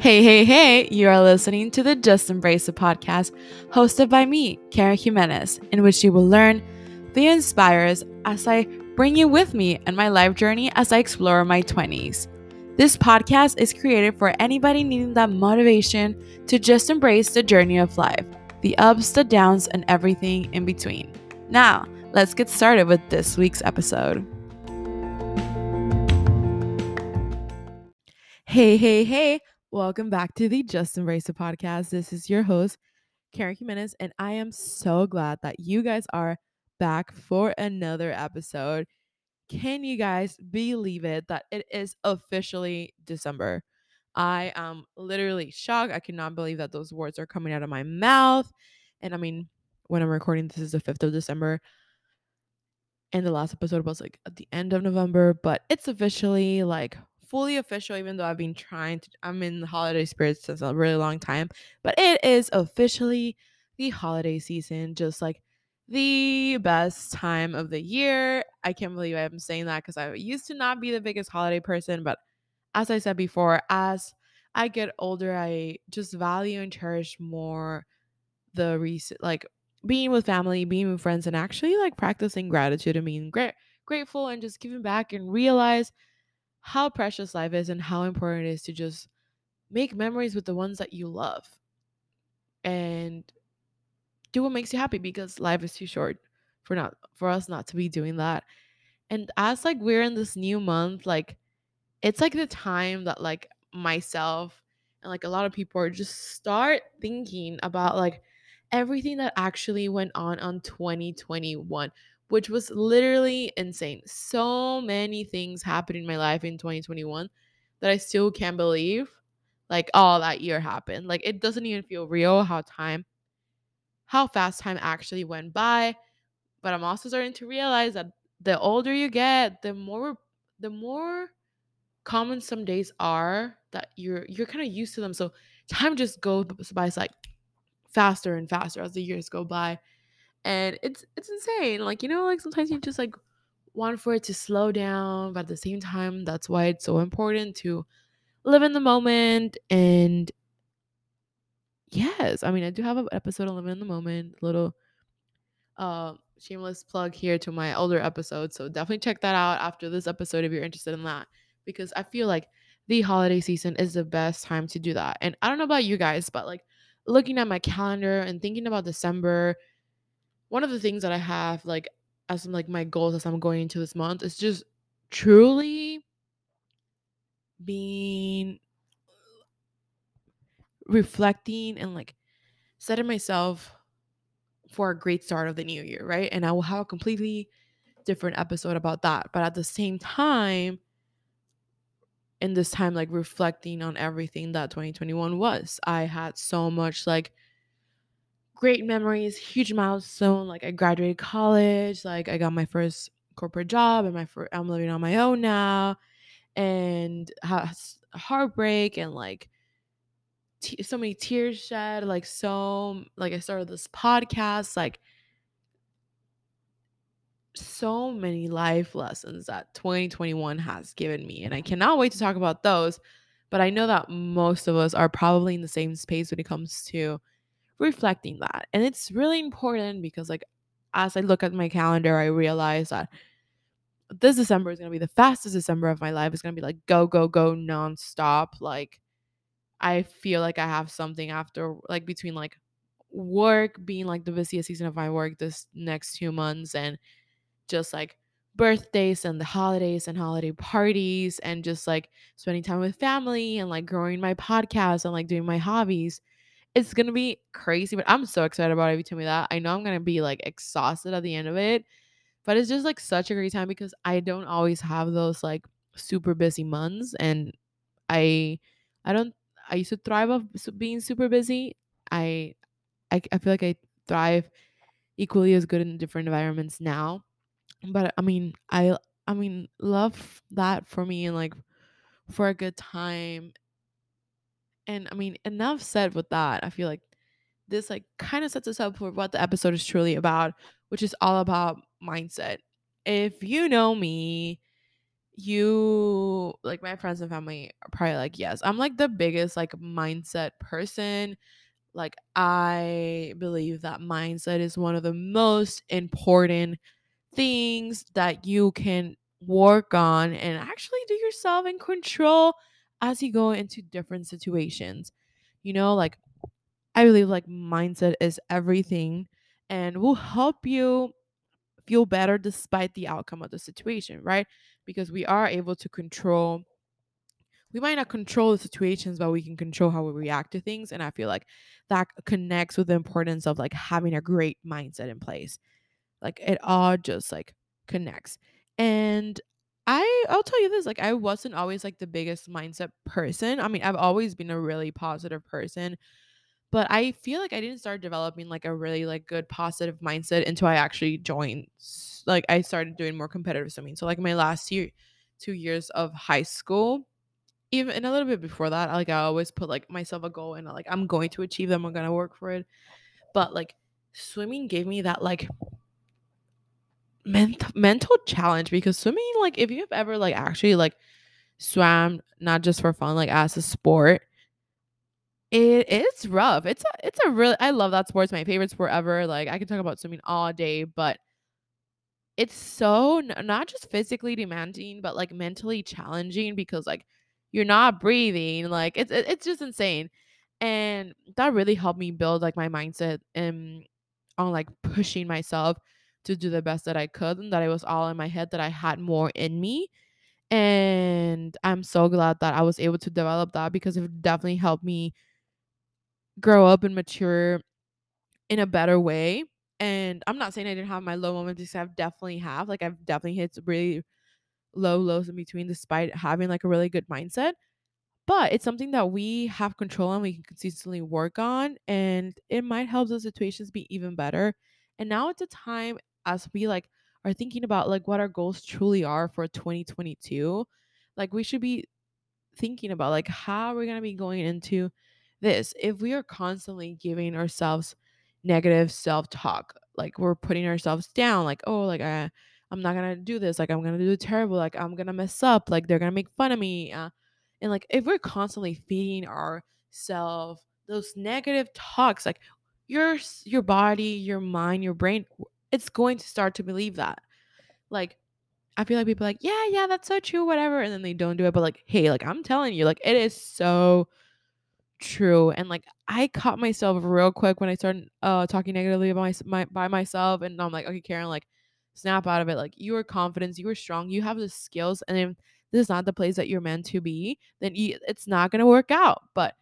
Hey, you are listening to the Just Embrace It podcast, hosted by me, Karen Jimenez, in which you will learn the inspires as I bring you with me and my life journey as I explore my 20s. This podcast is created for anybody needing that motivation to just embrace the journey of life, the ups, the downs, and everything in between. Now, let's get started with this week's episode. Hey. Welcome back to the Just Embrace It podcast. This is your host, Karen Jimenez, and I am so glad that you guys are back for another episode. Can you guys believe it that it is officially December? I am literally shocked. I cannot believe that those words are coming out of my mouth. And I mean, when I'm recording, this is the 5th of December. And the last episode was like at the end of November, but it's officially like fully official, even though I've been trying to, I'm in the holiday spirit since a really long time, but it is officially the holiday season, just like the best time of the year. I can't believe I'm saying that because I used to not be the biggest holiday person, but as I said before, as I get older, I just value and cherish more the recent, like being with family, being with friends, and actually like practicing gratitude and being grateful and just giving back and realize how precious life is and how important it is to just make memories with the ones that you love and do what makes you happy, because life is too short for us not to be doing that. And as like we're in this new month, like it's like the time that like myself and like a lot of people are just start thinking about like everything that actually went on 2021, which was literally insane. So many things happened in my life in 2021 that I still can't believe, like, all that year happened. Like, it doesn't even feel real how fast time actually went by. But I'm also starting to realize that the older you get, the more common some days are that you're kind of used to them. So time just goes by like faster and faster as the years go by. And it's insane. Like, you know, like sometimes you just like want for it to slow down, but at the same time, that's why it's so important to live in the moment. And yes, I mean, I do have an episode on living in the moment, little shameless plug here to my older episode. So definitely check that out after this episode if you're interested in that, because I feel like the holiday season is the best time to do that. And I don't know about you guys, but like looking at my calendar and thinking about December, one of the things that I have, like, as I'm, like, my goals as I'm going into this month is just truly being reflecting and, like, setting myself for a great start of the new year, right? And I will have a completely different episode about that. But at the same time, in this time, like, reflecting on everything that 2021 was. I had so much, like, great memories, huge milestone. Like, I graduated college, like I got my first corporate job, and I'm living on my own now, and heartbreak, and like so many tears shed, like so, like I started this podcast, like so many life lessons that 2021 has given me, and I cannot wait to talk about those. But I know that most of us are probably in the same space when it comes to reflecting that. And it's really important because, like, as I look at my calendar, I realize that this December is going to be the fastest December of my life. It's going to be like go, go, go nonstop. Like, I feel like I have something after, like, between like work being like the busiest season of my work this next 2 months, and just like birthdays and the holidays and holiday parties, and just like spending time with family and like growing my podcast and like doing my hobbies. It's going to be crazy, but I'm so excited about it. If you tell me that, I know I'm going to be like exhausted at the end of it, but it's just like such a great time because I don't always have those like super busy months. And I used to thrive off being super busy. I feel like I thrive equally as good in different environments now, but I mean, love that for me and like for a good time. And I mean, enough said with that. I feel like this like kind of sets us up for what the episode is truly about, which is all about mindset. If you know me, you, like, my friends and family are probably like, yes. I'm like the biggest like mindset person. Like, I believe that mindset is one of the most important things that you can work on and actually do yourself and control as you go into different situations. You know, like, I believe like mindset is everything and will help you feel better despite the outcome of the situation, right? Because we are able to control, we might not control the situations, but we can control how we react to things. And I feel like that connects with the importance of like having a great mindset in place. Like, it all just like connects. And I'll tell you this, like, I wasn't always like the biggest mindset person. I mean, I've always been a really positive person, but I feel like I didn't start developing like a really like good positive mindset until I actually joined, like, I started doing more competitive swimming. So like my last year, 2 years of high school, even, and a little bit before that, like, I always put like myself a goal and like, I'm going to achieve them, I'm going to work for it. But like swimming gave me that like mental challenge, because swimming, like, if you've ever like actually like swam, not just for fun, like as a sport, it's rough. It's a really, I love that sport. It's my favorite sport ever. Like, I can talk about swimming all day, but it's so not just physically demanding, but like mentally challenging, because like you're not breathing. Like, it's just insane. And that really helped me build like my mindset and on like pushing myself to do the best that I could, and that it was all in my head, that I had more in me. And I'm so glad that I was able to develop that, because it definitely helped me grow up and mature in a better way. And I'm not saying I didn't have my low moments, because I've definitely hit really low lows in between, despite having like a really good mindset. But it's something that we have control on, we can consistently work on, and it might help those situations be even better. And now it's a time, as we like are thinking about like what our goals truly are for 2022, like, we should be thinking about like how we're going to be going into this. If we are constantly giving ourselves negative self-talk, like we're putting ourselves down, like, oh, like I'm not going to do this, like I'm going to do terrible, like I'm going to mess up, like they're going to make fun of me. And like, if we're constantly feeding ourselves those negative talks, like your body, your mind, your brain, it's going to start to believe that. Like, I feel like people are like, yeah, that's so true, whatever. And then they don't do it. But like, hey, like, I'm telling you, like, it is so true. And like, I caught myself real quick when I started talking negatively about by myself. And I'm like, okay, Karen, like, snap out of it. Like, you are confident, you are strong, you have the skills. And if this is not the place that you're meant to be, then it's not going to work out. But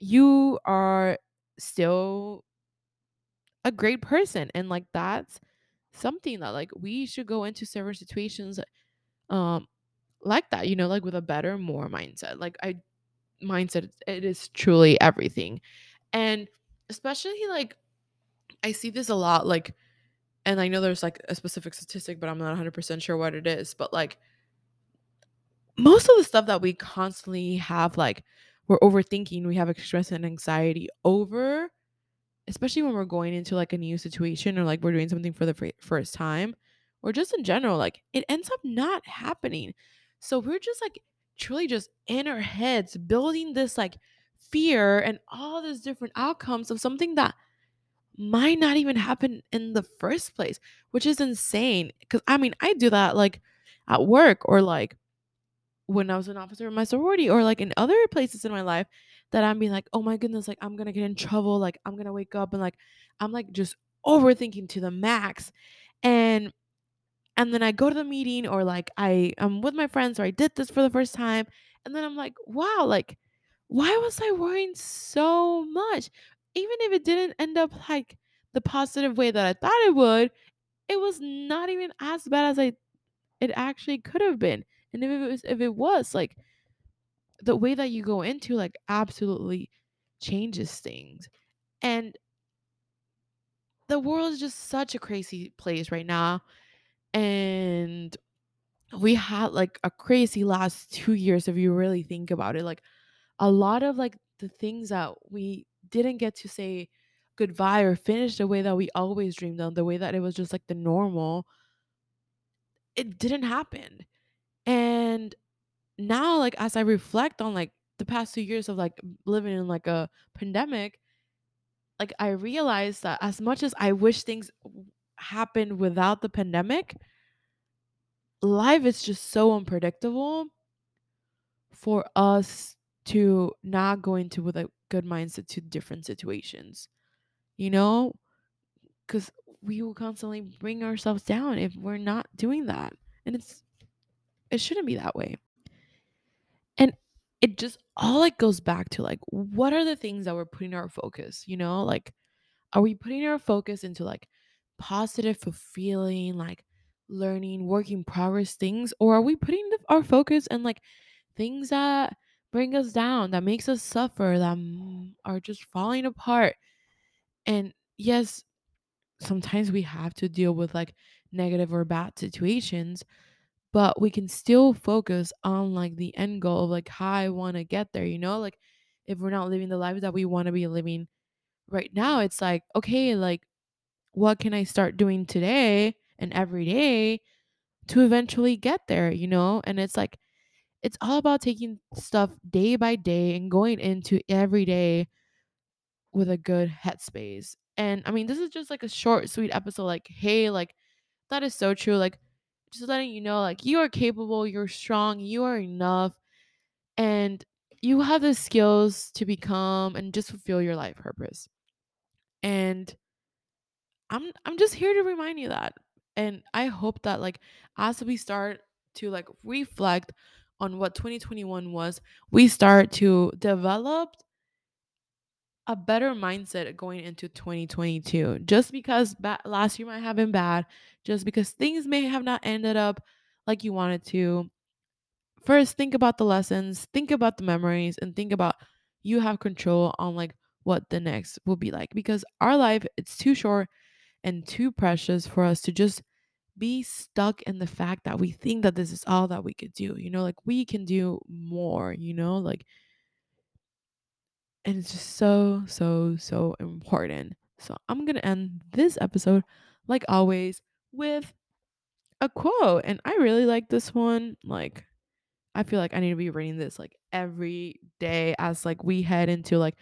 you are still a great person. And like, that's something that like we should go into several situations like that, you know, like with a better, more mindset. Like, mindset, it is truly everything. And especially like, I see this a lot, like, and I know there's like a specific statistic, but I'm not 100% sure what it is, but like most of the stuff that we constantly have, like, we're overthinking, we have stress and anxiety over, especially when we're going into like a new situation, or like we're doing something for the first time, or just in general, like, it ends up not happening. So we're just like truly just in our heads building this like fear and all these different outcomes of something that might not even happen in the first place, which is insane. Because I mean, I do that like at work, or like when I was an officer in my sorority, or like in other places in my life, that I'm being like, oh my goodness, like I'm going to get in trouble, like I'm going to wake up, and like I'm like just overthinking to the max. And then I go to the meeting, or like I'm with my friends, or I did this for the first time, and then I'm like, wow, like why was I worrying so much? Even if it didn't end up like the positive way that I thought it would, it was not even as bad as it actually could have been. And if it was like, the way that you go into like absolutely changes things. And the world is just such a crazy place right now. And we had like a crazy last 2 years, if you really think about it. Like, a lot of like the things that we didn't get to say goodbye or finish the way that we always dreamed of, the way that it was just like the normal, it didn't happen. And now, like, as I reflect on, like, the past 2 years of, like, living in, like, a pandemic, like, I realized that as much as I wish things happened without the pandemic, life is just so unpredictable for us to not go into with a good mindset to different situations, you know, because we will constantly bring ourselves down if we're not doing that. And it shouldn't be that way. And it just all, like, goes back to, like, what are the things that we're putting our focus, you know, like, are we putting our focus into, like, positive, fulfilling, like, learning, work in progress things, or are we putting our focus in, like, things that bring us down, that makes us suffer, that are just falling apart? And yes, sometimes we have to deal with, like, negative or bad situations, but we can still focus on, like, the end goal of, like, how I want to get there, you know? Like, if we're not living the life that we want to be living right now, it's like, okay, like, what can I start doing today and every day to eventually get there, you know? And it's like, it's all about taking stuff day by day and going into every day with a good headspace. And I mean, this is just, like, a short, sweet episode. Like, hey, like, that is so true. Like, just letting you know, like, you are capable, you're strong, you are enough, and you have the skills to become and just fulfill your life purpose. And I'm just here to remind you that. And I hope that, like, as we start to, like, reflect on what 2021 was, we start to develop a better mindset going into 2022. Just because last year might have been bad, just because things may have not ended up like you wanted to, first think about the lessons, think about the memories, and think about you have control on, like, what the next will be like, because our life, it's too short and too precious for us to just be stuck in the fact that we think that this is all that we could do, you know? Like, we can do more, you know? Like, and it's just so, so, so important. So I'm going to end this episode, like always, with a quote. And I really like this one. Like, I feel like I need to be reading this, like, every day as, like, we head into, like,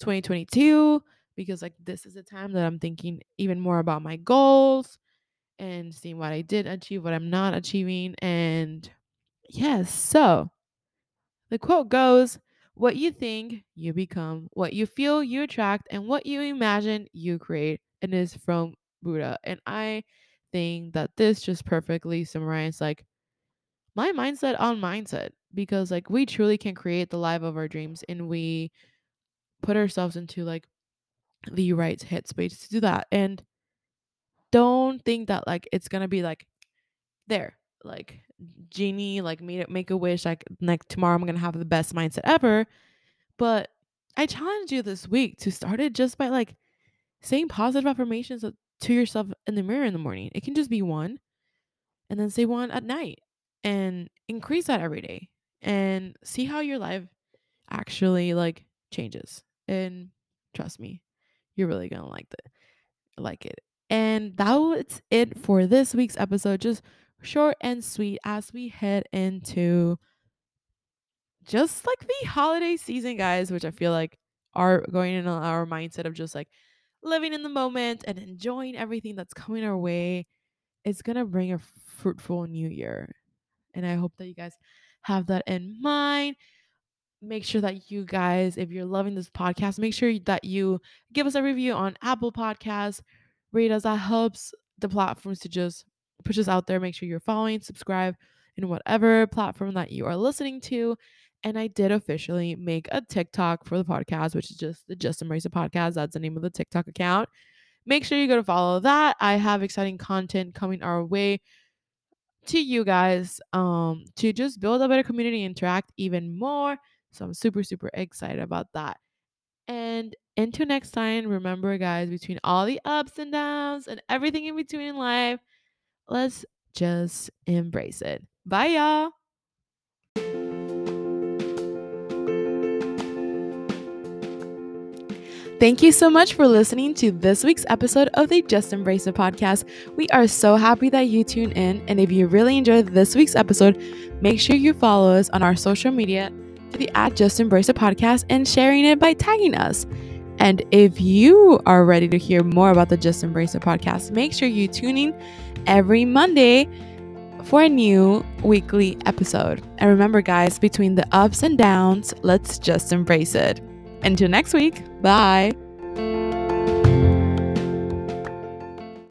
2022, because, like, this is a time that I'm thinking even more about my goals and seeing what I did achieve, what I'm not achieving. And yes, so the quote goes, what you think, you become. What you feel, you attract. And what you imagine, you create. And it is from Buddha. And I think that this just perfectly summarizes, like, my mindset on mindset. Because, like, we truly can create the life of our dreams. And we put ourselves into, like, the right headspace to do that. And don't think that, like, it's going to be, like, there. Like, genie, like, make a wish, like tomorrow I'm gonna have the best mindset ever. But I challenge you this week to start it just by, like, saying positive affirmations to yourself in the mirror in the morning. It can just be one, and then say one at night, and increase that every day, and see how your life actually, like, changes. And trust me, you're really gonna like it. And that's it for this week's episode. Just short and sweet as we head into just, like, the holiday season, guys, which I feel like are going in our mindset of just, like, living in the moment and enjoying everything that's coming our way. It's gonna bring a fruitful new year, and I hope that you guys have that in mind. Make sure that you guys, if you're loving this podcast, make sure that you give us a review on Apple Podcasts, rate us. That helps the platforms to just push us out there. Make sure you're following, subscribe in whatever platform that you are listening to. And I did officially make a TikTok for the podcast, which is just the Just Embrace It Podcast. That's the name of the TikTok account. Make sure you go to follow that. I have exciting content coming our way to you guys to just build a better community, interact even more. So I'm super, super excited about that. And until next time, remember, guys, between all the ups and downs and everything in between in life, let's just embrace it. Bye, y'all. Thank you so much for listening to this week's episode of the Just Embrace It podcast. We are so happy that you tune in. And if you really enjoyed this week's episode, make sure you follow us on our social media to the @JustEmbraceItPodcast and sharing it by tagging us. And if you are ready to hear more about the Just Embrace It podcast, make sure you tune in every Monday for a new weekly episode. And remember, guys, between the ups and downs, let's just embrace it. Until next week, bye!